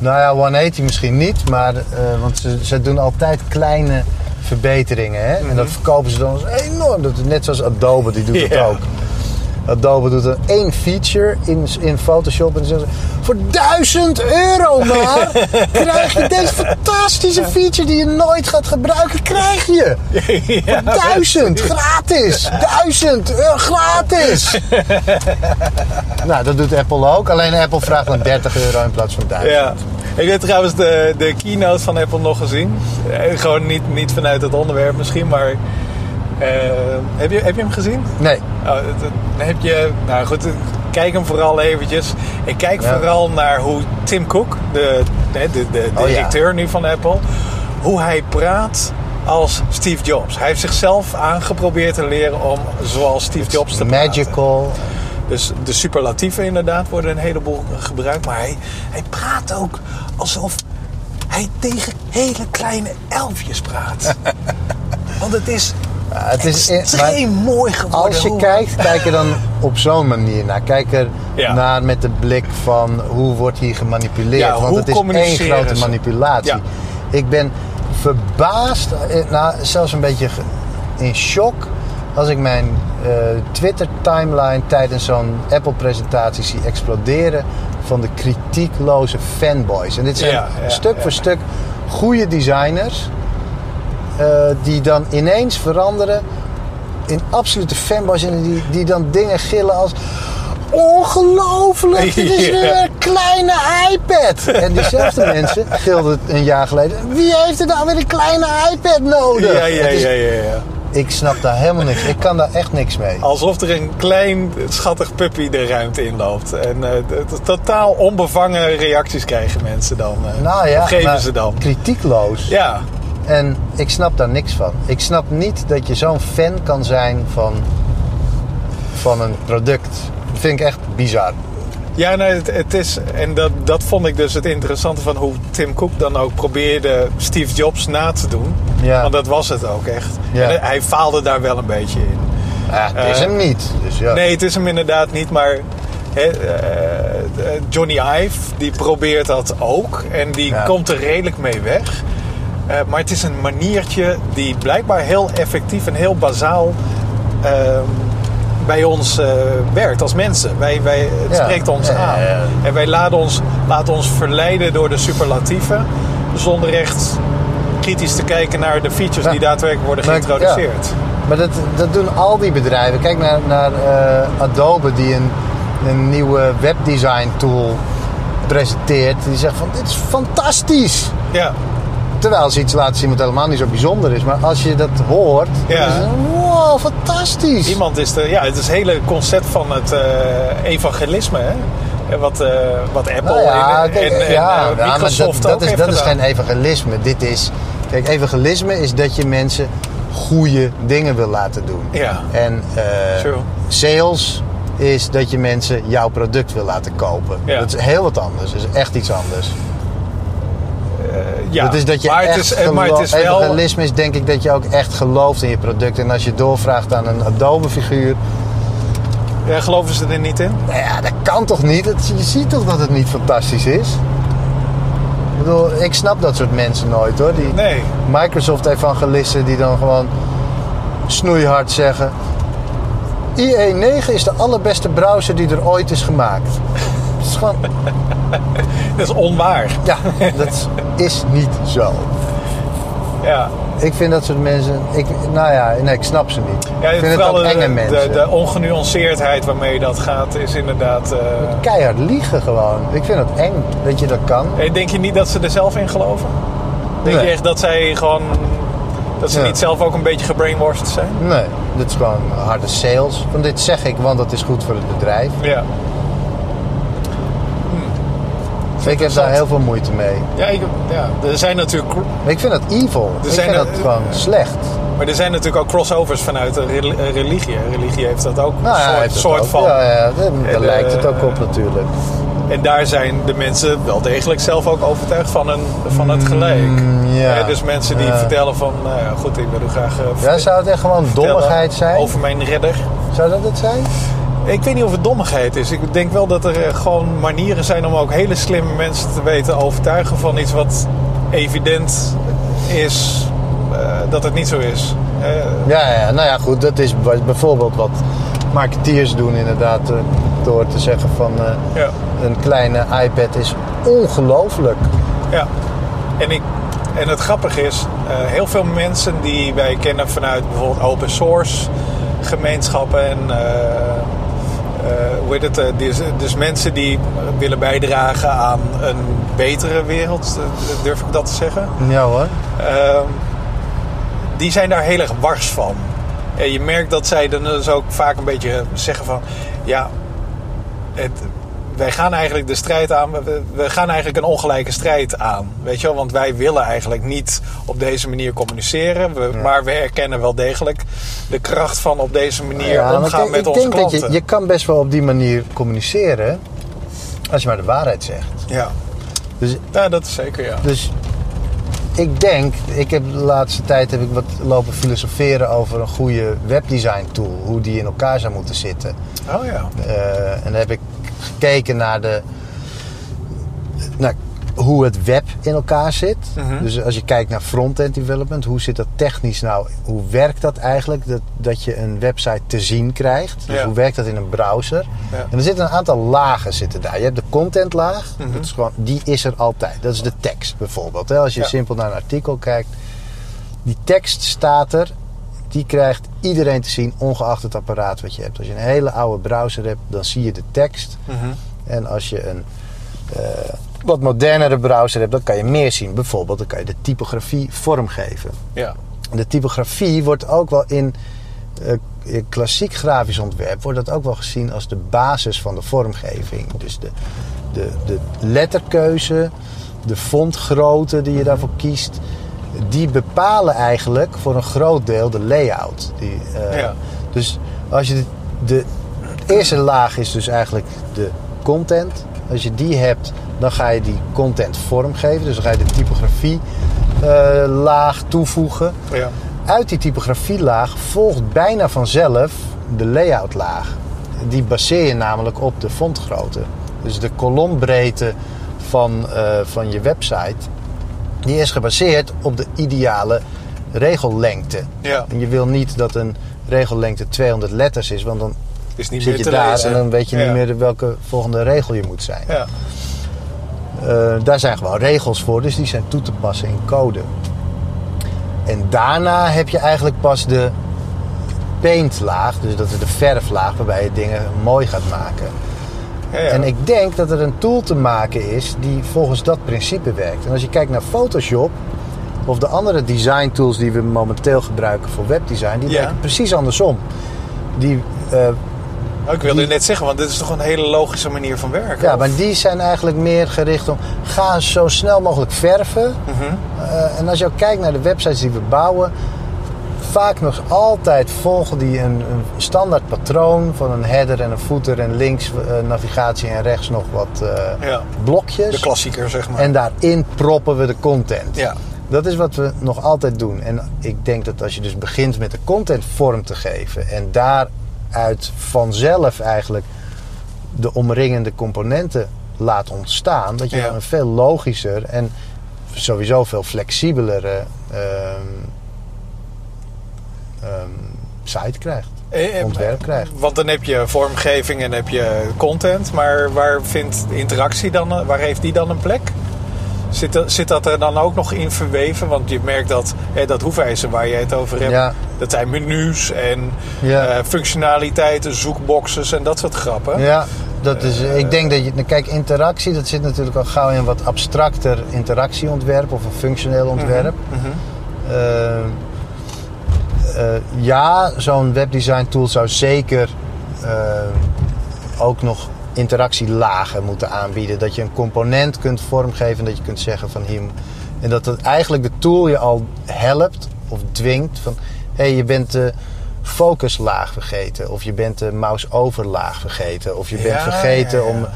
Nou ja, honderdtachtig misschien niet, maar, uh, want ze, ze doen altijd kleine verbeteringen. Hè? Mm-hmm. En dat verkopen ze dan als enorm. Dat, net zoals Adobe, die doet yeah. dat ook. Adobe doet er één feature in, in Photoshop. En dan zeggen ze, voor duizend euro maar krijg je deze fantastische feature die je nooit gaat gebruiken, krijg je. Ja, voor duizend, gratis. Duizend, uh, gratis. Nou, dat doet Apple ook. Alleen Apple vraagt dan dertig euro in plaats van duizend. Ja. Ik heb trouwens de, de keynote van Apple nog gezien. Gewoon niet, niet vanuit het onderwerp misschien, maar... Uh, heb, je, heb je hem gezien? Nee. Oh, heb je, nou goed, kijk hem vooral eventjes. Ik kijk ja. vooral naar hoe Tim Cook, de, de, de, de oh, directeur ja. nu van Apple, hoe hij praat als Steve Jobs. Hij heeft zichzelf aangeprobeerd te leren om zoals Steve It's Jobs te praten. Magical. Dus de superlatieven inderdaad worden een heleboel gebruikt. Maar hij, hij praat ook alsof hij tegen hele kleine elfjes praat. Want het is... Ja, het is extreem mooi geworden. Als je hoe... kijkt, kijk er dan op zo'n manier naar. Kijk er ja. naar met de blik van hoe wordt hier gemanipuleerd. Ja, want het is één grote ze? manipulatie. Ja. Ik ben verbaasd, nou, zelfs een beetje in shock... als ik mijn uh, Twitter-timeline tijdens zo'n Apple-presentatie zie exploderen... van de kritiekloze fanboys. En dit zijn ja, ja, stuk ja. voor stuk goede designers... Uh, die dan ineens veranderen in absolute fanboys. En die, die dan dingen gillen als... Ongelooflijk, dit is weer een kleine iPad. En diezelfde mensen gilden een jaar geleden... Wie heeft er nou weer een kleine iPad nodig? Ja, ja, is, ja, ja, ja. Ik snap daar helemaal niks. Ik kan daar echt niks mee. Alsof er een klein, schattig puppy de ruimte inloopt. En uh, totaal onbevangen reacties krijgen mensen dan. Uh, nou ja, geven ze dan. Kritiekloos. Ja. En ik snap daar niks van. Ik snap niet dat je zo'n fan kan zijn van, van een product. Dat vind ik echt bizar. Ja, nee, het, het is... En dat, dat vond ik dus het interessante van hoe Tim Cook dan ook probeerde Steve Jobs na te doen. Ja. Want dat was het ook echt. Ja. En hij faalde daar wel een beetje in. Ah, het is uh, hem niet. Dus ja. Nee, het is hem inderdaad niet, maar... He, uh, Johnny Ive, die probeert dat ook. En die ja. komt er redelijk mee weg. Uh, maar het is een maniertje die blijkbaar heel effectief en heel bazaal uh, bij ons uh, werkt als mensen. Wij, wij, het ja. spreekt ons ja, aan. Ja, ja. En wij laten ons, laten ons verleiden door de superlatieven zonder echt kritisch te kijken naar de features ja. die daadwerkelijk worden maar, geïntroduceerd. Ja. Maar dat, dat doen al die bedrijven. Kijk naar, naar uh, Adobe die een, een nieuwe webdesign tool presenteert. Die zegt van dit is fantastisch. Ja. Terwijl ze iets laten zien wat helemaal niet zo bijzonder is. Maar als je dat hoort, ja. dan is het, wow, fantastisch. Iemand is de, ja, het is het hele concept van het uh, evangelisme, hè? Wat, uh, wat Apple nou ja, en, kijk, en, ja, en uh, Microsoft ja, dat, dat ook is, heeft dat gedaan. Is geen evangelisme. Dit is, kijk, evangelisme is dat je mensen goede dingen wil laten doen. Ja. En uh, sure. sales is dat je mensen jouw product wil laten kopen. Ja. Dat is heel wat anders. Dat is echt iets anders. Ja, dat is dat je maar echt het is, gelo- maar het is wel... Evangelisme is denk ik dat je ook echt gelooft in je product. En als je doorvraagt aan een Adobe-figuur... Ja, geloven ze er niet in? Nou ja, dat kan toch niet? Het, je ziet toch dat het niet fantastisch is? Ik bedoel, ik snap dat soort mensen nooit hoor. Die nee. Microsoft-evangelisten die dan gewoon snoeihard zeggen... I E negen is de allerbeste browser die er ooit is gemaakt. Dat is gewoon... Dat is onwaar. Ja, dat is niet zo. Ja. Ik vind dat soort mensen... Ik, nou ja, nee, ik snap ze niet. Ja, ik vind het ook enge de, mensen. De, de ongenuanceerdheid waarmee dat gaat is inderdaad... Uh... Keihard liegen gewoon. Ik vind het eng dat je dat kan. Denk je niet dat ze er zelf in geloven? Denk nee. je echt dat zij gewoon... Dat ze ja. niet zelf ook een beetje gebrainwashed zijn? Nee, dat is gewoon harde sales. Want dit zeg ik, want dat is goed voor het bedrijf. Ja. Ik heb daar heel veel moeite mee. Ja, ik, ja, er zijn natuurlijk... Ik vind dat evil. Er ik zijn vind er, dat gewoon slecht. Maar er zijn natuurlijk ook crossovers vanuit de religie. Religie heeft dat ook. Nou, een soort, ja, heeft soort ook. van. Ja, ja, daar en, lijkt het ook op natuurlijk. En daar zijn de mensen wel degelijk zelf ook overtuigd van, een, van het gelijk. Mm, ja. Ja, dus mensen die ja. vertellen van... Nou ja, goed, ik wil u graag... Ver- ja, zou het echt gewoon dommigheid zijn? Over mijn redder. Zou dat het zijn? Ik weet niet of het dommigheid is. Ik denk wel dat er gewoon manieren zijn om ook hele slimme mensen te weten overtuigen van iets wat evident is uh, dat het niet zo is. Uh, ja, ja, nou ja, goed. Dat is bijvoorbeeld wat marketeers doen inderdaad. Uh, door te zeggen van uh, ja. een kleine iPad is ongelooflijk. Ja, en, ik, en het grappige is, uh, heel veel mensen die wij kennen vanuit bijvoorbeeld open source gemeenschappen en... Uh, Uh, hoe heet het? Uh, dus, dus mensen die willen bijdragen aan een betere wereld, uh, durf ik dat te zeggen? Ja hoor. Uh, die zijn daar heel erg wars van. En je merkt dat zij dan dus ook vaak een beetje zeggen van... Ja, het, wij gaan eigenlijk de strijd aan... We, we gaan eigenlijk een ongelijke strijd aan. Weet je wel? Want wij willen eigenlijk niet op deze manier communiceren. We, ja. Maar we erkennen wel degelijk de kracht van op deze manier ja, omgaan ik, met ik onze klanten. Ik denk dat je, je kan best wel op die manier communiceren... als je maar de waarheid zegt. Ja, dus, ja dat is zeker, ja. Dus ik denk... Ik heb de laatste tijd heb ik wat lopen filosoferen over een goede webdesign tool. Hoe die in elkaar zou moeten zitten. Oh ja. Uh, en dan heb ik... gekeken naar, de, naar hoe het web in elkaar zit. Uh-huh. Dus als je kijkt naar front-end development, hoe zit dat technisch nou? Hoe werkt dat eigenlijk? Dat, dat je een website te zien krijgt. Dus ja. hoe werkt dat in een browser? Ja. En er zitten een aantal lagen zitten daar. Je hebt de contentlaag. Uh-huh. Dat is gewoon, die is er altijd. Dat is de tekst bijvoorbeeld. Als je ja. simpel naar een artikel kijkt. Die tekst staat er. Die krijgt iedereen te zien, ongeacht het apparaat wat je hebt. Als je een hele oude browser hebt, dan zie je de tekst. Mm-hmm. En als je een uh, wat modernere browser hebt, dan kan je meer zien. Bijvoorbeeld, dan kan je de typografie vormgeven. Ja. De typografie wordt ook wel in, uh, in klassiek grafisch ontwerp... wordt dat ook wel gezien als de basis van de vormgeving. Dus de, de, de letterkeuze, de fontgrootte die je daarvoor kiest... die bepalen eigenlijk voor een groot deel de layout. Die, uh, ja. Dus als je de, de eerste laag is dus eigenlijk de content. Als je die hebt, dan ga je die content vormgeven. Dus dan ga je de typografie uh, laag toevoegen. Ja. Uit die typografie laag volgt bijna vanzelf de layout laag. Die baseer je namelijk op de fontgrootte. Dus de kolombreedte van, uh, van je website... Die is gebaseerd op de ideale regellengte. Ja. En je wil niet dat een regellengte tweehonderd letters is, want dan is niet zit meer je daar lezen. En dan weet je ja. niet meer welke volgende regel je moet zijn. Ja. Uh, daar zijn gewoon regels voor, dus die zijn toe te passen in code. En daarna heb je eigenlijk pas de paintlaag, dus dat is de verflaag waarbij je dingen mooi gaat maken. Ja, ja. En ik denk dat er een tool te maken is die volgens dat principe werkt. En als je kijkt naar Photoshop of de andere design tools die we momenteel gebruiken voor webdesign, die ja. werken precies andersom. Die, uh, oh, ik wilde die, net zeggen, want dit is toch een hele logische manier van werken? Ja, of? Maar die zijn eigenlijk meer gericht om, ga zo snel mogelijk verven. Mm-hmm. Uh, en als je ook kijkt naar de websites die we bouwen, vijftig procent vaak nog altijd volgen die een, een standaard patroon van een header en een footer en links uh, navigatie en rechts nog wat uh, ja. blokjes. De klassieker, zeg maar. En daarin proppen we de content. Ja. Dat is wat we nog altijd doen. En ik denk dat als je dus begint met de content vorm te geven en daaruit vanzelf eigenlijk de omringende componenten laat ontstaan, dat je ja. dan een veel logischer en sowieso veel flexibelere um, um, site krijgt. Ontwerp krijgt. Want dan heb je vormgeving en heb je content, maar waar vindt interactie dan, waar heeft die dan een plek? Zit dat, zit dat er dan ook nog in verweven? Want je merkt dat hè, dat hoefijzer waar je het over hebt... Ja. dat zijn menus en ja. uh, functionaliteiten, zoekboxes en dat soort grappen. Ja, dat is, uh, ik denk dat je... Kijk, interactie, dat zit natuurlijk al gauw in wat abstracter interactieontwerp... of een functioneel ontwerp. Mm-hmm. Uh, uh, ja, zo'n webdesign tool zou zeker uh, ook nog... interactielagen moeten aanbieden. Dat je een component kunt vormgeven... dat je kunt zeggen van hier... en dat het eigenlijk de tool je al helpt... of dwingt van... hé, hey, je bent de focuslaag vergeten... of je bent de mouse-overlaag vergeten... of je bent ja, vergeten ja, ja. om...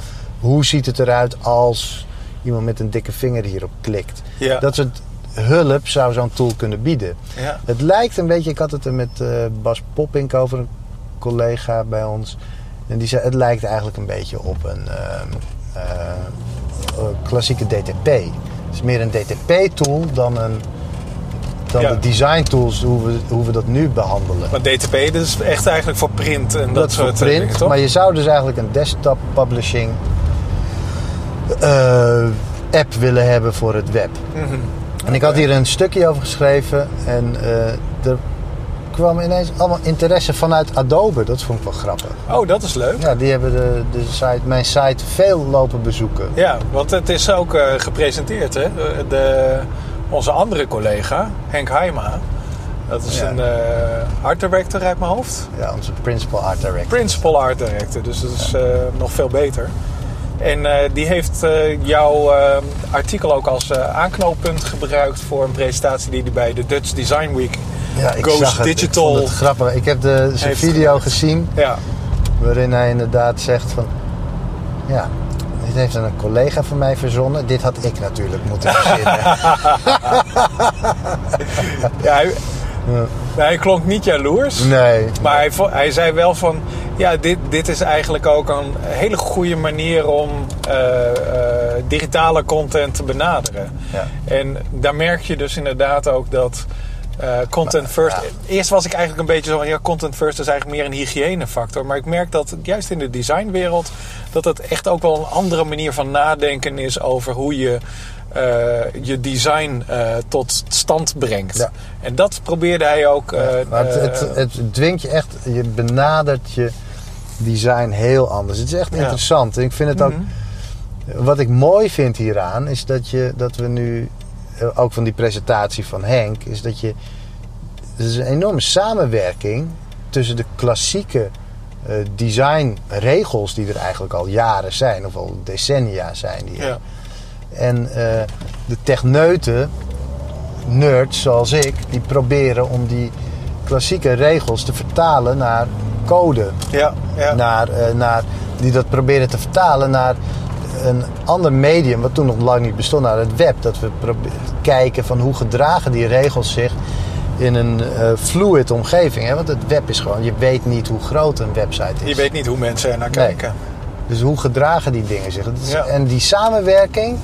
hoe ziet het eruit als... iemand met een dikke vinger hierop klikt. Ja. Dat soort hulp zou zo'n tool kunnen bieden. Ja. Het lijkt een beetje... ik had het er met uh, Bas Poppink over... een collega bij ons... En die zei, het lijkt eigenlijk een beetje op een uh, uh, uh, klassieke D T P. Het is meer een D T P-tool dan, een, dan ja. de design-tools, hoe we, hoe we dat nu behandelen. Maar D T P is dus echt eigenlijk voor print en dat, dat soort print, dingen, toch? Maar je zou dus eigenlijk een desktop-publishing uh, app willen hebben voor het web. Mm-hmm. En ik had hier een stukje over geschreven en uh, er... kwam ineens allemaal interesse vanuit Adobe. Dat vond ik wel grappig. Oh, dat is leuk. Ja, die hebben de, de site, mijn site veel lopen bezoeken. Ja, want het is ook uh, gepresenteerd, hè? De, onze andere collega, Henk Heijma. Dat is ja. een uh, art director uit mijn hoofd. Ja, onze principal art director. Principal art director, dus dat is ja. uh, nog veel beter. En uh, die heeft uh, jouw uh, artikel ook als uh, aanknooppunt gebruikt... voor een presentatie die hij bij de Dutch Design Week... Ja, ik Goes zag het. Digital. Ik vond het grappig. Ik heb de, zijn video gemaakt. gezien ja. waarin hij inderdaad zegt van... ja, dit heeft een collega van mij verzonnen. Dit had ik natuurlijk moeten verzinnen. ja, hij, hij klonk niet jaloers. Nee. Maar hij, hij zei wel van... ja, dit, dit is eigenlijk ook een hele goede manier om uh, uh, digitale content te benaderen. Ja. En daar merk je dus inderdaad ook dat... Uh, content first. Ja. Eerst was ik eigenlijk een beetje zo van... ja, content first is eigenlijk meer een hygiënefactor. Maar ik merk dat juist in de designwereld... dat het echt ook wel een andere manier van nadenken is... over hoe je uh, je design uh, tot stand brengt. Ja. En dat probeerde hij ook... Uh, ja, maar het, het, het dwingt je echt... je benadert je design heel anders. Het is echt ja. interessant. En ik vind het mm-hmm. ook... wat ik mooi vind hieraan... is dat, je, dat we nu... ook van die presentatie van Henk... is dat je... er is een enorme samenwerking... tussen de klassieke... Uh, designregels... die er eigenlijk al jaren zijn... of al decennia zijn. Die ja. En uh, de techneuten... nerds zoals ik... die proberen om die... klassieke regels te vertalen naar... code. Ja, ja. Naar, uh, naar, die dat proberen te vertalen... naar... een ander medium, wat toen nog lang niet bestond, naar het web. Dat we proberen kijken van hoe gedragen die regels zich in een uh, fluid omgeving. Hè? Want het web is gewoon, je weet niet hoe groot een website is. Je weet niet hoe mensen er naar kijken. Nee. Dus hoe gedragen die dingen zich? Is, ja. En die samenwerking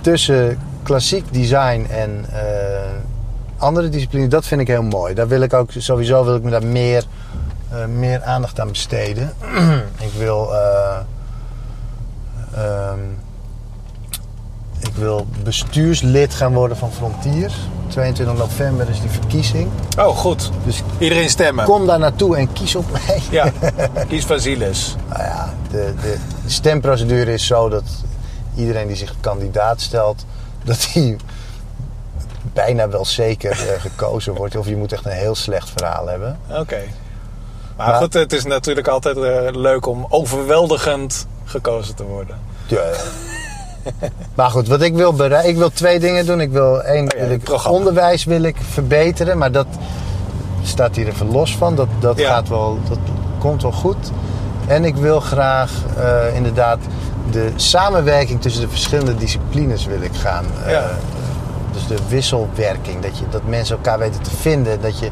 tussen klassiek design en uh, andere disciplines, dat vind ik heel mooi. Daar wil ik ook, sowieso wil ik me daar meer, uh, meer aandacht aan besteden. Ik wil... Uh, Um, ik wil bestuurslid gaan worden van Frontiers. tweeëntwintig november is die verkiezing. Oh, goed. Dus iedereen stemmen. Kom daar naartoe en kies op mij. Ja, kies Vasilis. Nou ja, de, de stemprocedure is zo dat iedereen die zich kandidaat stelt... dat die bijna wel zeker gekozen wordt. Of je moet echt een heel slecht verhaal hebben. Oké. Okay. Maar, maar goed, het is natuurlijk altijd leuk om overweldigend... gekozen te worden. Ja, ja. Maar goed, wat ik wil bereiken... ik wil twee dingen doen. Ik wil één, oh ja, wil ik onderwijs wil ik verbeteren. Maar dat staat hij er even los van. Dat, dat ja. gaat wel, dat komt wel goed. En ik wil graag uh, inderdaad de samenwerking tussen de verschillende disciplines wil ik gaan. Uh, ja. Dus de wisselwerking. Dat, je, dat mensen elkaar weten te vinden. Dat je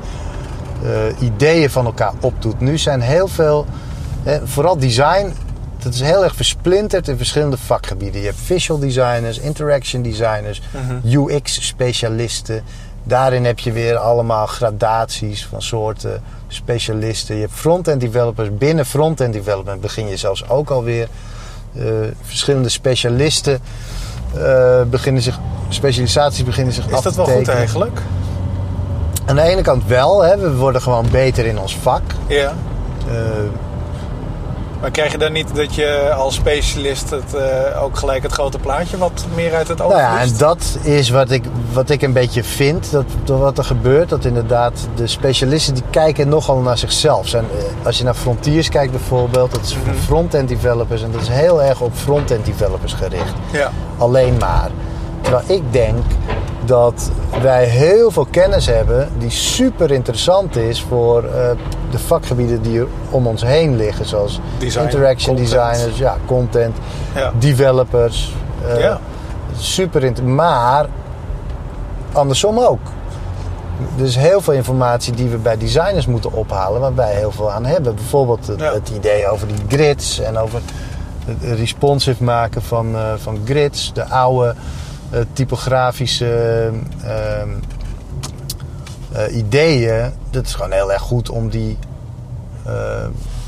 uh, ideeën van elkaar opdoet. Nu zijn heel veel, eh, vooral design, dat is heel erg versplinterd in verschillende vakgebieden. Je hebt visual designers, interaction designers, mm-hmm. U X-specialisten. Daarin heb je weer allemaal gradaties van soorten specialisten. Je hebt front-end developers. Binnen front-end development begin je zelfs ook alweer. Uh, verschillende specialisten uh, beginnen zich, specialisaties beginnen zich af te tekenen. Is dat wel goed eigenlijk? Aan de ene kant wel, hè. We worden gewoon beter in ons vak. Ja. Uh, Maar krijg je dan niet dat je als specialist het, uh, ook gelijk het grote plaatje wat meer uit het oog verliest? Nou ja, en dat is wat ik, wat ik een beetje vind, dat, dat wat er gebeurt. Dat inderdaad de specialisten die kijken nogal naar zichzelf. Zijn, als je naar Frontiers kijkt bijvoorbeeld, dat is voor mm-hmm. front-end developers. En dat is heel erg op front-end developers gericht. Ja. Alleen maar. Terwijl ik denk dat wij heel veel kennis hebben die super interessant is voor uh, de vakgebieden die er om ons heen liggen. Zoals design, interaction content. designers, ja, content, ja. developers. Uh, ja. Super interessant. Maar andersom ook. Er is heel veel informatie die we bij designers moeten ophalen, waar wij heel veel aan hebben. Bijvoorbeeld het, ja. het idee over die grids en over het responsive maken van, uh, van grids. De oude Uh, typografische uh, uh, ideeën, dat is gewoon heel erg goed om die uh,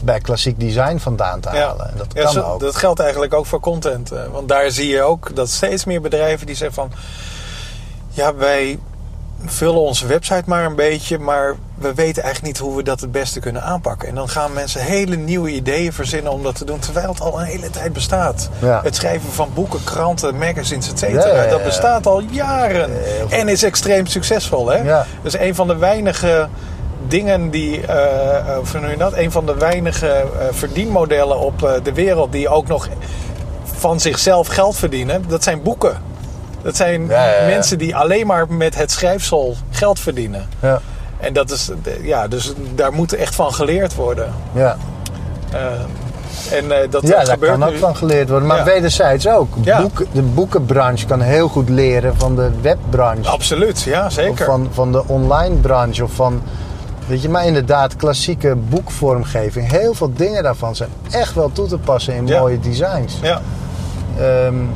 bij klassiek design vandaan te halen. Ja. En dat ja, kan zo, ook. Dat geldt eigenlijk ook voor content. Uh, want daar zie je ook dat steeds meer bedrijven die zeggen van, ja, wij vullen onze website maar een beetje, maar we weten eigenlijk niet hoe we dat het beste kunnen aanpakken. En dan gaan mensen hele nieuwe ideeën verzinnen om dat te doen, terwijl het al een hele tijd bestaat. Ja. Het schrijven van boeken, kranten, magazines, et cetera, ja, ja, ja. dat bestaat al jaren. Ja, en is extreem succesvol, hè? Ja. Dat is een van de weinige dingen die, uh, of nu dat, een van de weinige uh, verdienmodellen op uh, de wereld die ook nog van zichzelf geld verdienen, dat zijn boeken. Dat zijn ja, ja, ja. mensen die alleen maar met het schrijfsel geld verdienen. Ja. En dat is, ja, dus daar moet echt van geleerd worden. Ja. Uh, en uh, dat ja, dat daar kan nu ook van geleerd worden. Maar ja. wederzijds ook. Ja. Boek, de boekenbranche kan heel goed leren van de webbranche. Absoluut, ja, zeker. Of van, van de online branche. Of van, weet je, maar inderdaad, klassieke boekvormgeving. Heel veel dingen daarvan zijn echt wel toe te passen in ja. mooie designs. Ja. Um,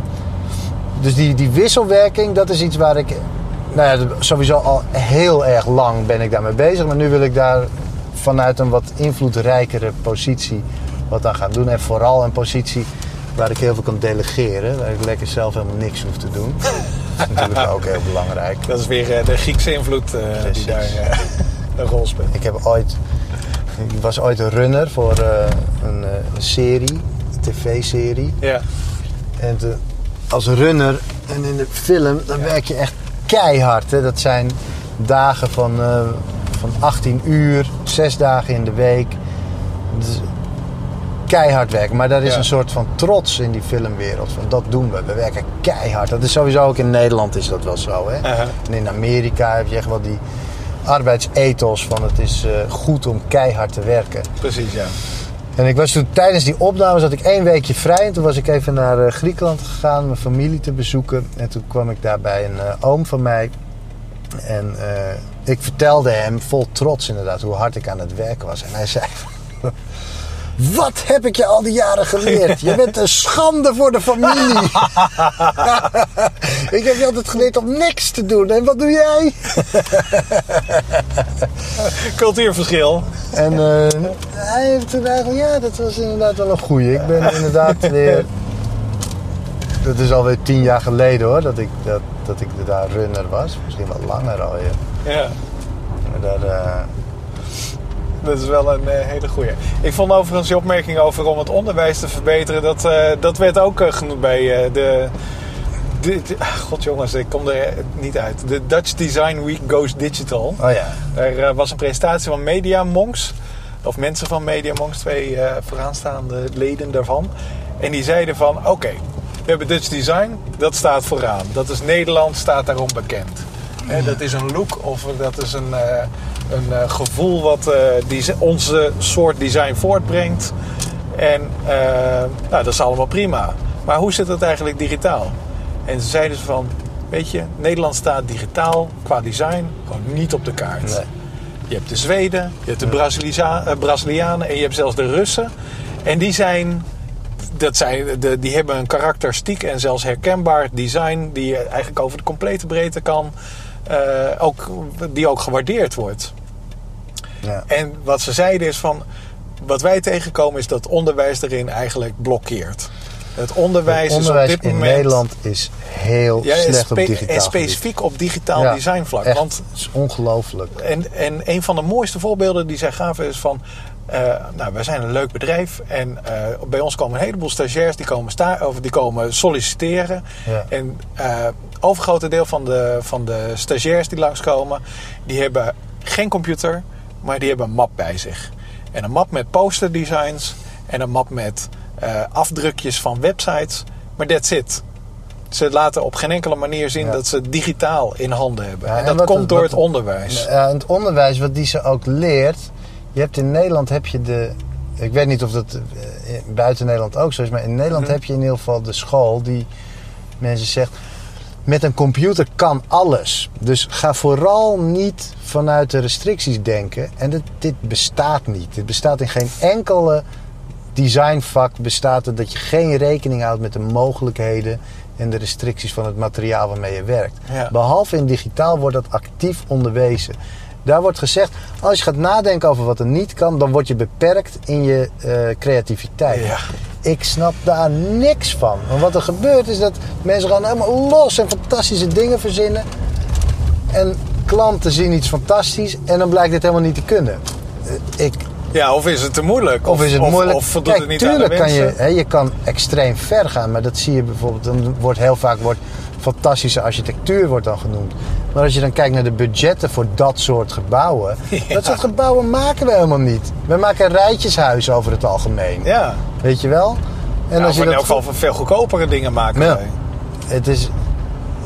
Dus die, die wisselwerking, dat is iets waar ik... Nou ja, sowieso al heel erg lang ben ik daarmee bezig. Maar nu wil ik daar vanuit een wat invloedrijkere positie wat aan gaan doen. En vooral een positie waar ik heel veel kan delegeren. Waar ik lekker zelf helemaal niks hoef te doen. Dat is natuurlijk ook heel belangrijk. Dat is weer de Griekse invloed uh, die daar uh, een rol speelt. Ik, heb ooit, ik was ooit een runner voor uh, een, uh, een serie, een tv-serie. Ja. En de, als runner en in de film, dan ja. werk je echt keihard. Hè? Dat zijn dagen van, uh, van achttien uur, zes dagen in de week. Dus keihard werken. Maar daar is ja. een soort van trots in die filmwereld. Van, dat doen we. We werken keihard. Dat is sowieso ook in Nederland is dat wel zo. Hè? Uh-huh. En in Amerika heb je echt wel die arbeidsethos van het is uh, goed om keihard te werken. Precies, ja. En ik was toen tijdens die opnames had ik één weekje vrij. En toen was ik even naar uh, Griekenland gegaan, mijn familie te bezoeken. En toen kwam ik daar bij een uh, oom van mij. En uh, ik vertelde hem vol trots inderdaad hoe hard ik aan het werken was. En hij zei, wat heb ik je al die jaren geleerd? Je bent een schande voor de familie. Ik heb je altijd geleerd om niks te doen. En wat doe jij? Cultuurverschil. En uh, hij heeft toen eigenlijk... Ja, dat was inderdaad wel een goeie. Ik ben inderdaad weer... Dat is alweer tien jaar geleden hoor. Dat ik, dat, dat ik daar runner was. Misschien wel langer al. Ja. ja. Maar daar... Uh, Dat is wel een uh, hele goeie. Ik vond overigens je opmerking over om het onderwijs te verbeteren. Dat, uh, dat werd ook uh, genoemd bij uh, de, de, de... God jongens, ik kom er niet uit. De Dutch Design Week Goes Digital. Oh ja. Daar uh, was een presentatie van Media Monks. Of mensen van Media Monks. Twee uh, vooraanstaande leden daarvan. En die zeiden van, oké, okay, we hebben Dutch Design. Dat staat vooraan. Dat is Nederland, staat daarom bekend. He, dat is een look of dat is een, uh, een uh, gevoel wat uh, die, onze soort design voortbrengt. En uh, nou, dat is allemaal prima. Maar hoe zit het eigenlijk digitaal? En ze zeiden dus van, weet je, Nederland staat digitaal qua design gewoon niet op de kaart. Nee. Je hebt de Zweden, je hebt de Brazilia- uh, Brazilianen en je hebt zelfs de Russen. En die zijn... Dat zijn de, die hebben een karakteristiek en zelfs herkenbaar design die eigenlijk over de complete breedte kan, uh, ook, die ook gewaardeerd wordt. Ja. En wat ze zeiden is van, wat wij tegenkomen is dat onderwijs erin eigenlijk blokkeert. Het onderwijs, het onderwijs is op dit in moment, Nederland is heel ja, slecht spe- op digitaal en specifiek gebied. Op digitaal ja, designvlak. Echt, want het is ongelooflijk. En, en een van de mooiste voorbeelden die zij gaven is van... Uh, nou, wij zijn een leuk bedrijf en uh, bij ons komen een heleboel stagiairs die komen, sta- of die komen solliciteren. Ja. En uh, overgrote deel van de, van de stagiairs die langskomen, die hebben geen computer, maar die hebben een map bij zich. En een map met poster designs en een map met uh, afdrukjes van websites, maar that's it. Ze laten op geen enkele manier zien ja. dat ze digitaal in handen hebben. Ja, en, en dat komt het, door wat, het onderwijs. Ja, het onderwijs wat die ze ook leert... Je hebt in Nederland heb je de... Ik weet niet of dat buiten Nederland ook zo is... maar in Nederland mm-hmm. heb je in ieder geval de school... die mensen zegt... met een computer kan alles. Dus ga vooral niet vanuit de restricties denken. En dit, dit bestaat niet. Dit bestaat in geen enkele designvak... bestaat het dat je geen rekening houdt met de mogelijkheden... en de restricties van het materiaal waarmee je werkt. Ja. Behalve in digitaal wordt dat actief onderwezen... Daar wordt gezegd, als je gaat nadenken over wat er niet kan... dan word je beperkt in je uh, creativiteit. Ja. Ik snap daar niks van. Want wat er gebeurt is dat mensen gaan helemaal los... en fantastische dingen verzinnen. En klanten zien iets fantastisch... en dan blijkt het helemaal niet te kunnen. Uh, ik, ja, of is het te moeilijk? Of is het moeilijk? Of, of voldoet Kijk, het niet aan de kan je, hè, je kan extreem ver gaan. Maar dat zie je bijvoorbeeld... dan wordt heel vaak... wordt fantastische architectuur wordt dan genoemd. Maar als je dan kijkt naar de budgetten voor dat soort gebouwen... Ja. Dat soort gebouwen maken we helemaal niet. We maken rijtjeshuizen over het algemeen. Ja. Weet je wel? En ja, als je in elk geval vo- veel goedkopere dingen maken ja. wij. Het is...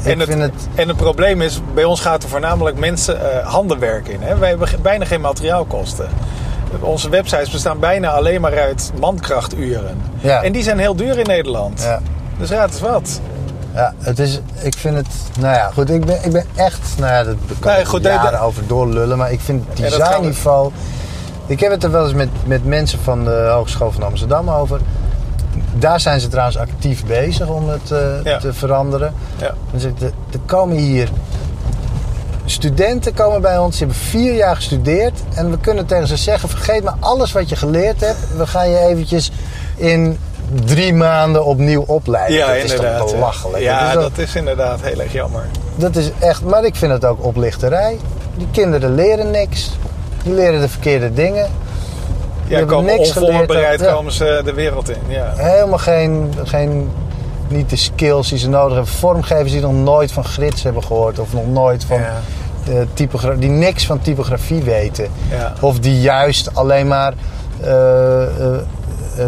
En het, het... en het probleem is, bij ons gaat er voornamelijk mensen uh, handenwerk in. Hè? Wij hebben g- bijna geen materiaalkosten. Onze websites bestaan bijna alleen maar uit mankrachturen. Ja. En die zijn heel duur in Nederland. Ja. Dus raad eens wat... Ja, het is, ik vind het, nou ja, goed, ik ben, ik ben echt, nou ja, dat kan nee, goed, jaren dat... over doorlullen, maar ik vind het designniveau, ik heb het er wel eens met, met mensen van de Hogeschool van Amsterdam over, daar zijn ze trouwens actief bezig om het uh, ja. te veranderen. Ja. Dus er, er komen hier, studenten komen bij ons, die hebben vier jaar gestudeerd en we kunnen tegen ze zeggen, vergeet maar alles wat je geleerd hebt, we gaan je eventjes in... drie maanden opnieuw opleiden. Ja, dat is toch belachelijk. Ja, dat is, ook, dat is inderdaad heel erg jammer. Dat is echt, maar ik vind het ook oplichterij. Die kinderen leren niks. Die leren de verkeerde dingen. Die ja, komen niks onvoorbereid geleerd. Komen ze de wereld in. Ja. Helemaal geen, geen, niet de skills die ze nodig hebben. Vormgevers die nog nooit van grids hebben gehoord of nog nooit van... Ja. De typogra- die niks van typografie weten. Ja. Of die juist alleen maar... Uh, uh,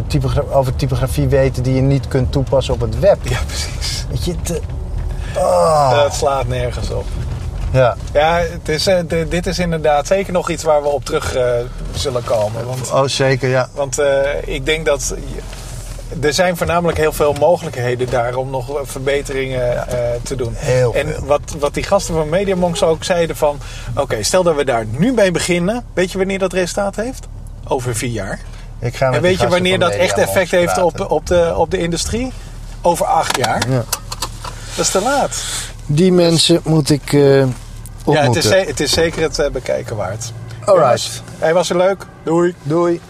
Typogra- over typografie weten die je niet kunt toepassen op het web. Ja, precies. Weet je, te... oh. ja, het slaat nergens op. Ja, ja het is, uh, d- dit is inderdaad zeker nog iets waar we op terug uh, zullen komen. Want, oh, zeker, ja. Want uh, ik denk dat... Er zijn voornamelijk heel veel mogelijkheden daar om nog verbeteringen ja, uh, te doen. Heel veel. En wat, wat die gasten van Media Monks ook zeiden van... Oké, okay, stel dat we daar nu mee beginnen. Weet je wanneer dat resultaat heeft? Over vier jaar. Ik ga en weet je wanneer dat echt effect heeft op, op, de, op de industrie? Over acht jaar. Ja. Dat is te laat. Die mensen moet ik uh, ontmoeten. Ja, het is, het is zeker het uh, bekijken waard. All right. Hij was er leuk. Doei. Doei.